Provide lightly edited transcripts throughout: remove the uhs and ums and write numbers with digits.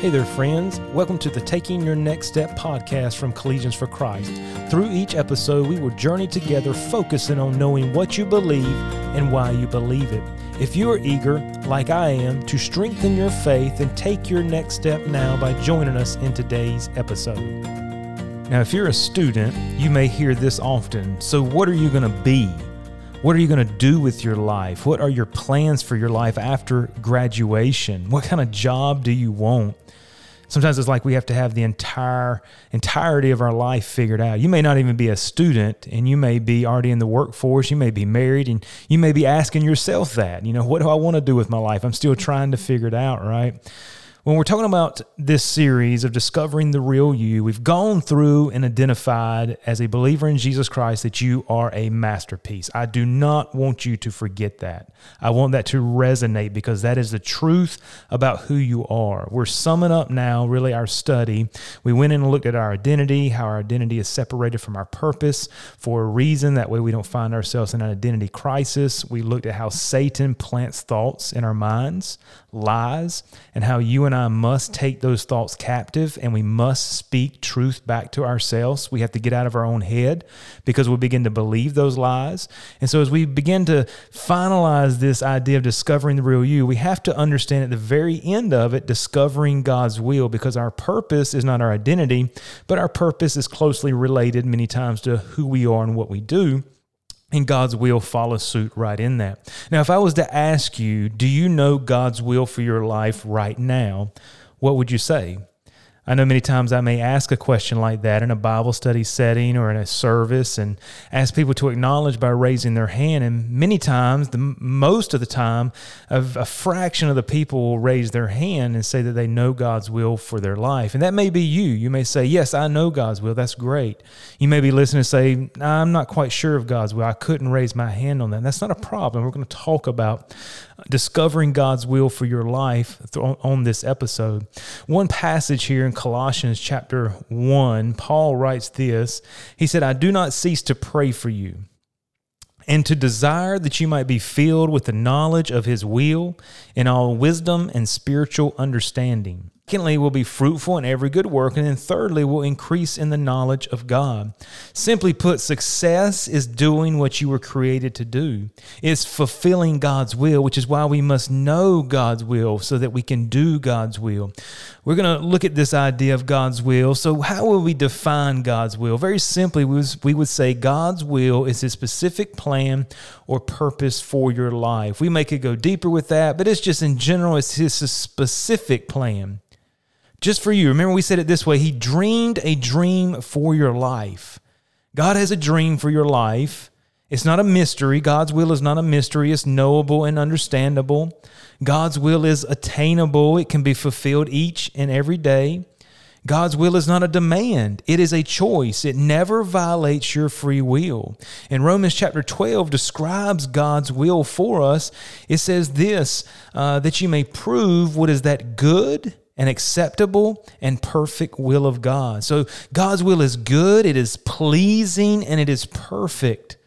Hey there, friends. Welcome to the Taking Your Next Step podcast from Collegians for Christ. Through each episode, we will journey together focusing on knowing what you believe and why you believe it. If you are eager, like I am, to strengthen your faith and take your next step now by joining us in today's episode. Now, if you're a student, you may hear this often. So what are you going to be? What are you going to do with your life? What are your plans for your life after graduation? What kind of job do you want? Sometimes it's like we have to have the entirety of our life figured out. You may not even be a student, and you may be already in the workforce. You may be married, and you may be asking yourself that, what do I want to do with my life? I'm still trying to figure it out, right? When we're talking about this series of Discovering the Real You, we've gone through and identified as a believer in Jesus Christ that you are a masterpiece. I do not want you to forget that. I want that to resonate because that is the truth about who you are. We're summing up now really our study. We went in and looked at our identity, how our identity is separated from our purpose for a reason. That way we don't find ourselves in an identity crisis. We looked at how Satan plants thoughts in our minds, lies, and how you and I must take those thoughts captive, and we must speak truth back to ourselves. We have to get out of our own head because we begin to believe those lies. And so as we begin to finalize this idea of discovering the real you, we have to understand at the very end of it, discovering God's will, because our purpose is not our identity, but our purpose is closely related many times to who we are and what we do. And God's will follows suit right in that. Now, if I was to ask you, do you know God's will for your life right now? What would you say? I know many times I may ask a question like that in a Bible study setting or in a service and ask people to acknowledge by raising their hand. And many times, most of the time, a fraction of the people will raise their hand and say that they know God's will for their life. And that may be you. You may say, yes, I know God's will. That's great. You may be listening and say, I'm not quite sure of God's will. I couldn't raise my hand on that. And that's not a problem. We're going to talk about discovering God's will for your life on this episode. One passage here in Colossians chapter 1, Paul writes this. He said, I do not cease to pray for you and to desire that you might be filled with the knowledge of his will in all wisdom and spiritual understanding. Secondly, we'll be fruitful in every good work. And then thirdly, we'll increase in the knowledge of God. Simply put, success is doing what you were created to do. It's fulfilling God's will, which is why we must know God's will so that we can do God's will. We're going to look at this idea of God's will. So how will we define God's will? Very simply, we would say God's will is his specific plan or purpose for your life. We may could go deeper with that, but it's just in general, it's his specific plan. Just for you. Remember, we said it this way. He dreamed a dream for your life. God has a dream for your life. It's not a mystery. God's will is not a mystery. It's knowable and understandable. God's will is attainable. It can be fulfilled each and every day. God's will is not a demand. It is a choice. It never violates your free will. And Romans chapter 12 describes God's will for us. It says this, that you may prove what is that good and acceptable and perfect will of God. So God's will is good, it is pleasing, and it is perfect.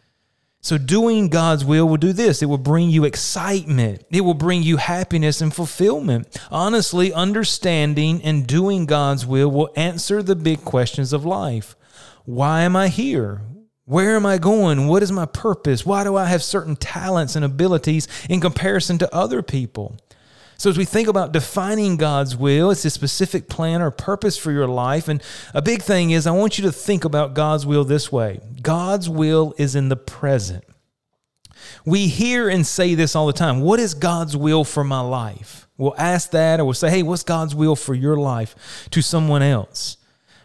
So doing God's will do this. It will bring you excitement. It will bring you happiness and fulfillment. Honestly, understanding and doing God's will answer the big questions of life. Why am I here? Where am I going? What is my purpose? Why do I have certain talents and abilities in comparison to other people? So as we think about defining God's will, it's a specific plan or purpose for your life. And a big thing is I want you to think about God's will this way. God's will is in the present. We hear and say this all the time. What is God's will for my life? We'll ask that, or we'll say, hey, what's God's will for your life to someone else?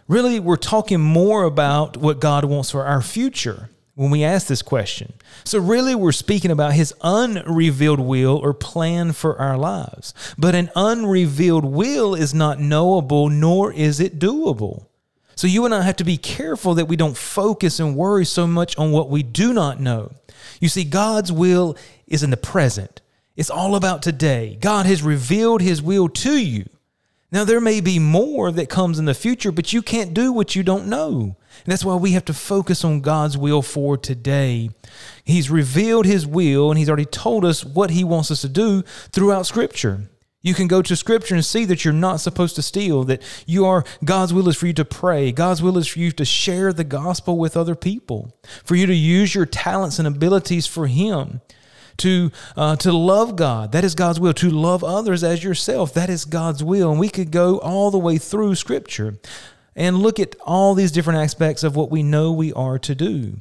Really, we're talking more about what God wants for our future when we ask this question. So really we're speaking about his unrevealed will or plan for our lives. But an unrevealed will is not knowable, nor is it doable. So you and I have to be careful that we don't focus and worry so much on what we do not know. You see, God's will is in the present. It's all about today. God has revealed his will to you. Now, there may be more that comes in the future, but you can't do what you don't know. And that's why we have to focus on God's will for today. He's revealed his will, and he's already told us what he wants us to do throughout Scripture. You can go to Scripture and see that you're not supposed to steal, that you are, God's will is for you to pray. God's will is for you to share the gospel with other people, for you to use your talents and abilities for Him, to love God. That is God's will. To love others as yourself. That is God's will. And we could go all the way through Scripture and look at all these different aspects of what we know we are to do.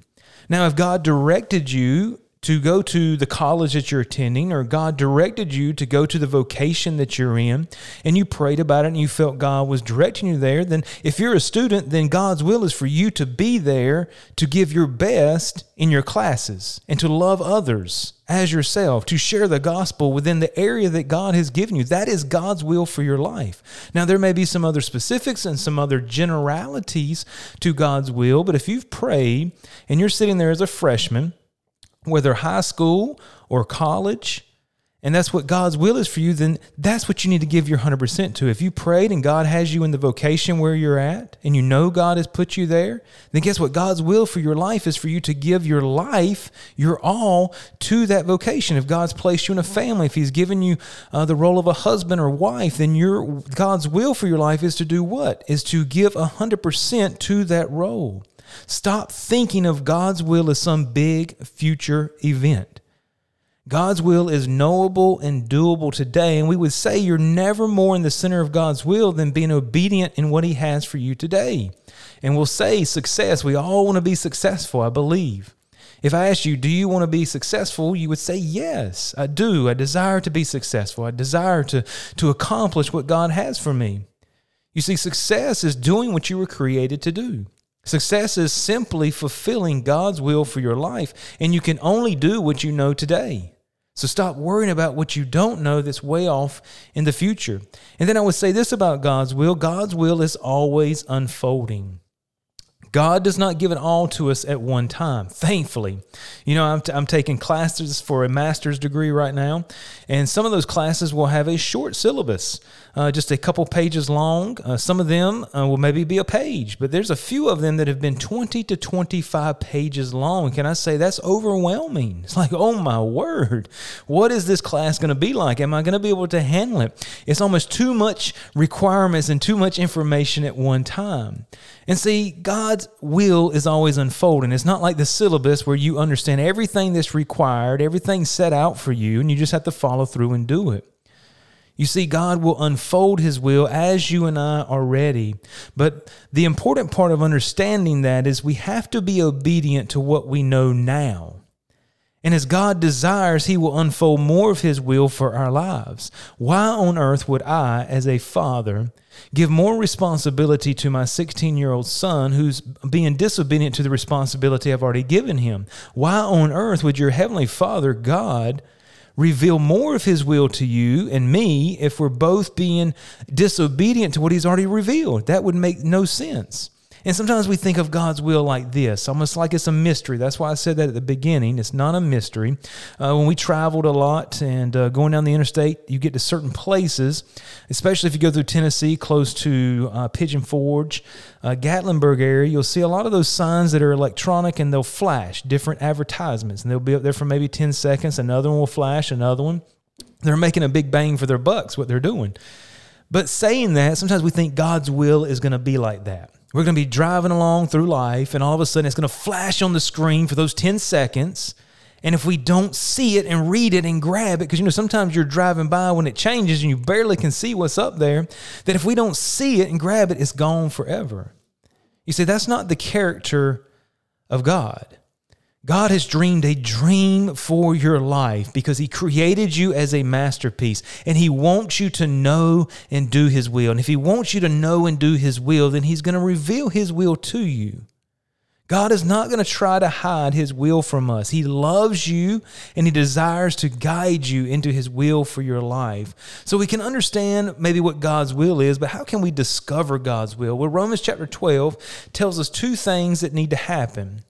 Now, if God directed you to go to the college that you're attending, or God directed you to go to the vocation that you're in, and you prayed about it and you felt God was directing you there, then if you're a student, then God's will is for you to be there, to give your best in your classes and to love others as yourself, to share the gospel within the area that God has given you. That is God's will for your life. Now, there may be some other specifics and some other generalities to God's will, but if you've prayed and you're sitting there as a freshman, whether high school or college, and that's what God's will is for you, then that's what you need to give your 100% to. If you prayed and God has you in the vocation where you're at, and you know God has put you there, then guess what? God's will for your life is for you to give your life, your all, to that vocation. If God's placed you in a family, if He's given you the role of a husband or wife, then God's will for your life is to do what? Is to give 100% to that role. Stop thinking of God's will as some big future event. God's will is knowable and doable today, and we would say you're never more in the center of God's will than being obedient in what He has for you today. And we'll say success. We all want to be successful, I believe. If I asked you, do you want to be successful? You would say, yes, I do. I desire to be successful. I desire to accomplish what God has for me. You see, success is doing what you were created to do. Success is simply fulfilling God's will for your life, and you can only do what you know today. So stop worrying about what you don't know that's way off in the future. And then I would say this about God's will. God's will is always unfolding. God does not give it all to us at one time, thankfully. You know, I'm taking classes for a master's degree right now, and some of those classes will have a short syllabus, just a couple pages long. Some of them will maybe be a page, but there's a few of them that have been 20 to 25 pages long. Can I say that's overwhelming? It's like, oh my word, what is this class going to be like? Am I going to be able to handle it? It's almost too much requirements and too much information at one time. And see, God's will is always unfolding. It's not like the syllabus where you understand everything that's required, everything set out for you, and you just have to follow through and do it. You see, God will unfold His will as you and I are ready. But the important part of understanding that is we have to be obedient to what we know now. And as God desires, He will unfold more of His will for our lives. Why on earth would I, as a father, give more responsibility to my 16-year-old son who's being disobedient to the responsibility I've already given him? Why on earth would your heavenly Father, God, reveal more of His will to you and me if we're both being disobedient to what He's already revealed? That would make no sense. And sometimes we think of God's will like this, almost like it's a mystery. That's why I said that at the beginning. It's not a mystery. When we traveled a lot and going down the interstate, you get to certain places, especially if you go through Tennessee, close to Pigeon Forge, Gatlinburg area, you'll see a lot of those signs that are electronic, and they'll flash different advertisements. And they'll be up there for maybe 10 seconds. Another one will flash, another one. They're making a big bang for their bucks, what they're doing. But saying that, sometimes we think God's will is going to be like that. We're going to be driving along through life, and all of a sudden it's going to flash on the screen for those 10 seconds. And if we don't see it and read it and grab it, because, you know, sometimes you're driving by when it changes and you barely can see what's up there, that if we don't see it and grab it, it's gone forever. You see, that's not the character of God. God has dreamed a dream for your life because He created you as a masterpiece, and He wants you to know and do His will. And if He wants you to know and do His will, then He's going to reveal His will to you. God is not going to try to hide His will from us. He loves you, and He desires to guide you into His will for your life. So we can understand maybe what God's will is, but how can we discover God's will? Well, Romans chapter 12 tells us two things that need to happen.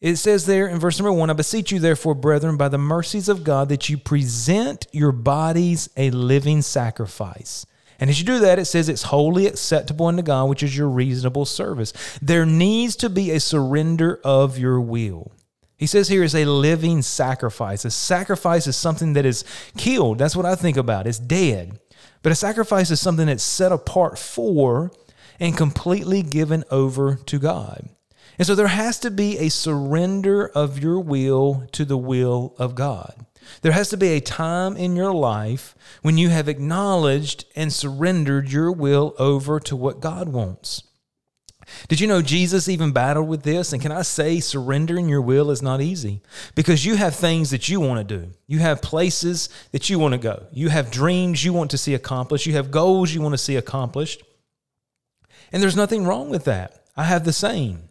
It says there in verse number 1, I beseech you, therefore, brethren, by the mercies of God, that you present your bodies a living sacrifice. And as you do that, it says it's wholly acceptable unto God, which is your reasonable service. There needs to be a surrender of your will. He says here is a living sacrifice. A sacrifice is something that is killed. That's what I think about. It's dead. But a sacrifice is something that's set apart for and completely given over to God. And so there has to be a surrender of your will to the will of God. There has to be a time in your life when you have acknowledged and surrendered your will over to what God wants. Did you know Jesus even battled with this? And can I say surrendering your will is not easy, because you have things that you want to do. You have places that you want to go. You have dreams you want to see accomplished. You have goals you want to see accomplished. And there's nothing wrong with that. I have the same.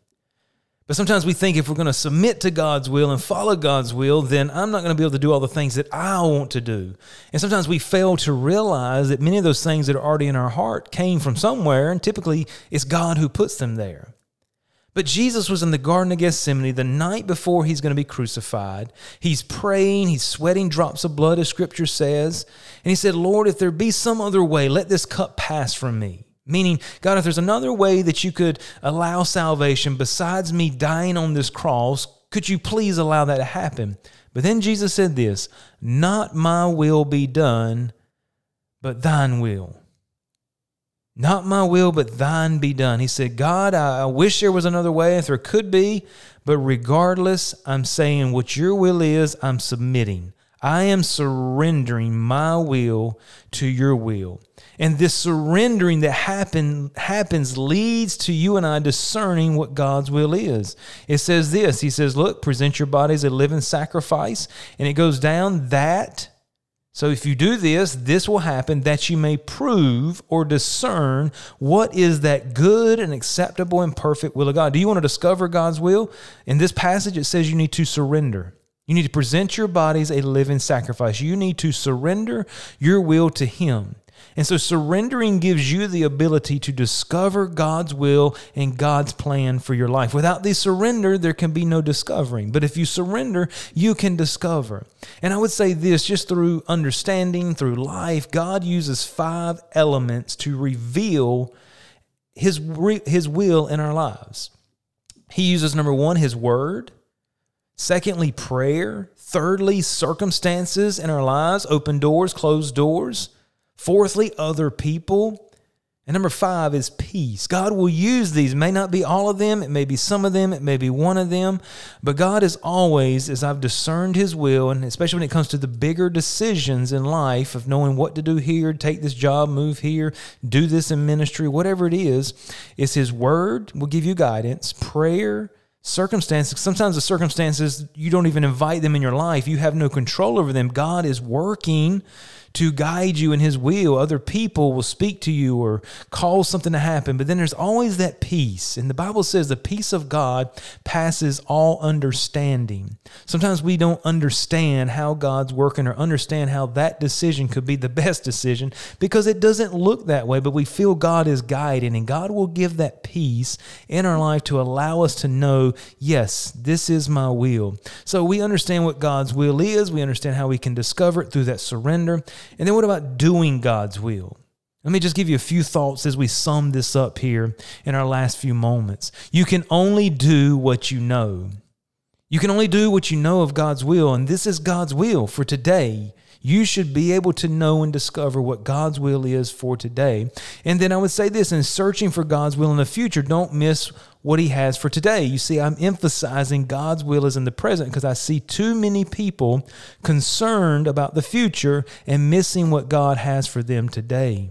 But sometimes we think if we're going to submit to God's will and follow God's will, then I'm not going to be able to do all the things that I want to do. And sometimes we fail to realize that many of those things that are already in our heart came from somewhere, and typically it's God who puts them there. But Jesus was in the Garden of Gethsemane the night before he's going to be crucified. He's praying, he's sweating drops of blood, as Scripture says. And he said, "Lord, if there be some other way, let this cup pass from me." Meaning, God, if there's another way that you could allow salvation besides me dying on this cross, could you please allow that to happen? But then Jesus said this, "Not my will be done, but thine will." Not my will, but thine be done. He said, God, I wish there was another way, if there could be, but regardless, I'm saying what your will is, I'm submitting. I am surrendering my will to your will. And this surrendering that happens leads to you and I discerning what God's will is. It says this, he says, look, present your bodies a living sacrifice. And it goes down that, so if you do this, this will happen, that you may prove or discern what is that good and acceptable and perfect will of God. Do you want to discover God's will? In this passage, it says you need to surrender. You need to present your bodies a living sacrifice. You need to surrender your will to Him. And so surrendering gives you the ability to discover God's will and God's plan for your life. Without the surrender, there can be no discovering. But if you surrender, you can discover. And I would say this, just through understanding, through life, God uses 5 elements to reveal His will in our lives. He uses, number 1, His Word. Secondly, prayer. Thirdly, circumstances in our lives, open doors, closed doors. Fourthly, other people. And number 5 is peace. God will use these. It may not be all of them. It may be some of them. It may be one of them. But God is always, as I've discerned His will, and especially when it comes to the bigger decisions in life of knowing what to do here, take this job, move here, do this in ministry, whatever it is, it's His Word will give you guidance, prayer, circumstances. Sometimes the circumstances, you don't even invite them in your life. You have no control over them. God is working to guide you in His will. Other people will speak to you or cause something to happen. But then there's always that peace. And the Bible says the peace of God passes all understanding. Sometimes we don't understand how God's working or understand how that decision could be the best decision because it doesn't look that way. But we feel God is guiding, and God will give that peace in our life to allow us to know, yes, this is my will. So we understand what God's will is. We understand how we can discover it through that surrender. And then what about doing God's will? Let me just give you a few thoughts as we sum this up here in our last few moments. You can only do what you know. You can only do what you know of God's will. And this is God's will for today. You should be able to know and discover what God's will is for today. And then I would say this, in searching for God's will in the future, don't miss what He has for today. You see, I'm emphasizing God's will is in the present because I see too many people concerned about the future and missing what God has for them today.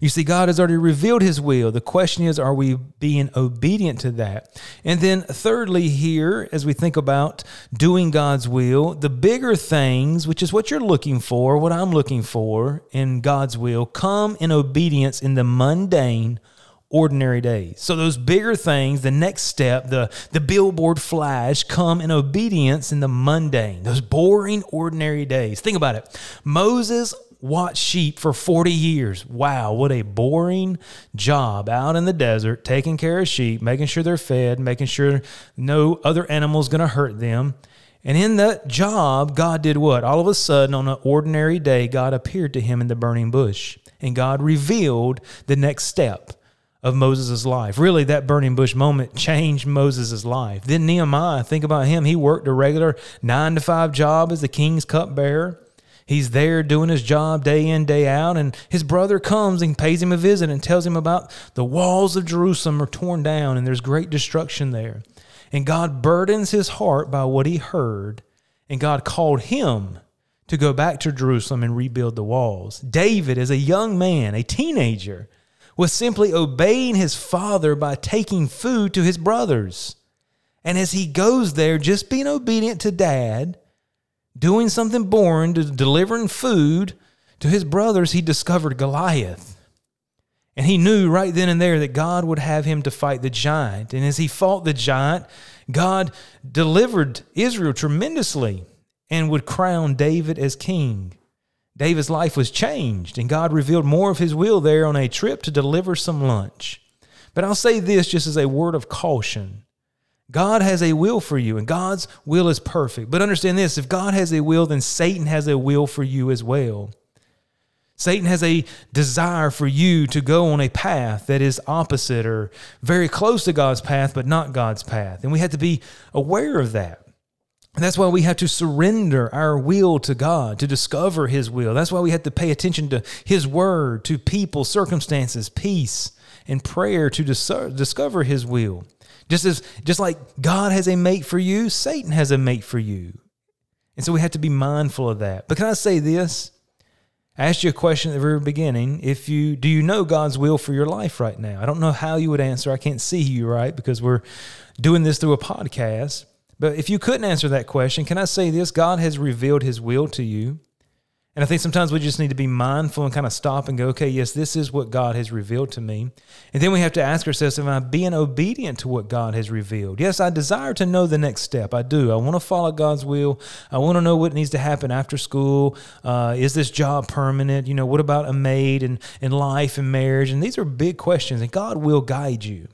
You see, God has already revealed His will. The question is, are we being obedient to that? And then thirdly here, as we think about doing God's will, the bigger things, which is what you're looking for, what I'm looking for in God's will, come in obedience in the mundane, ordinary days. So those bigger things, the next step, the billboard flash, come in obedience in the mundane, those boring, ordinary days. Think about it. Moses watched sheep for 40 years. Wow, what a boring job out in the desert, taking care of sheep, making sure they're fed, making sure no other animal's going to hurt them. And in that job, God did what? All of a sudden, on an ordinary day, God appeared to him in the burning bush, and God revealed the next step of Moses' life. Really, that burning bush moment changed Moses' life. Then Nehemiah, think about him. He worked a regular 9-to-5 job as the king's cupbearer. He's there doing his job day in, day out, and his brother comes and pays him a visit and tells him about the walls of Jerusalem are torn down and there's great destruction there. And God burdens his heart by what he heard, and God called him to go back to Jerusalem and rebuild the walls. David, as a young man, a teenager, was simply obeying his father by taking food to his brothers. And as he goes there, just being obedient to dad, doing something boring, delivering food to his brothers, he discovered Goliath. And he knew right then and there that God would have him to fight the giant. And as he fought the giant, God delivered Israel tremendously and would crown David as king. David's life was changed, and God revealed more of his will there on a trip to deliver some lunch. But I'll say this just as a word of caution. God has a will for you, and God's will is perfect. But understand this, if God has a will, then Satan has a will for you as well. Satan has a desire for you to go on a path that is opposite or very close to God's path, but not God's path. And we have to be aware of that. And that's why we have to surrender our will to God, to discover His will. That's why we have to pay attention to His word, to people, circumstances, peace, and prayer to discover His will. Just like God has a mate for you, Satan has a mate for you. And so we have to be mindful of that. But can I say this? I asked you a question at the very beginning. Do you know God's will for your life right now? I don't know how you would answer. I can't see you, right? Because we're doing this through a podcast. But if you couldn't answer that question, can I say this? God has revealed His will to you. And I think sometimes we just need to be mindful and kind of stop and go, okay, yes, this is what God has revealed to me. And then we have to ask ourselves, am I being obedient to what God has revealed? Yes, I desire to know the next step. I do. I want to follow God's will. I want to know what needs to happen after school. Is this job permanent? You know, what about a maid and life and marriage? And these are big questions, and God will guide you.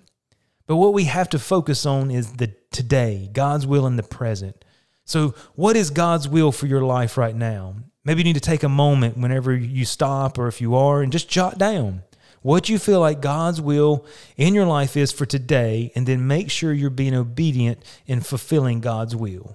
But what we have to focus on is the today, God's will in the present. So what is God's will for your life right now? Maybe you need to take a moment whenever you stop or if you are and just jot down what you feel like God's will in your life is for today, and then make sure you're being obedient in fulfilling God's will.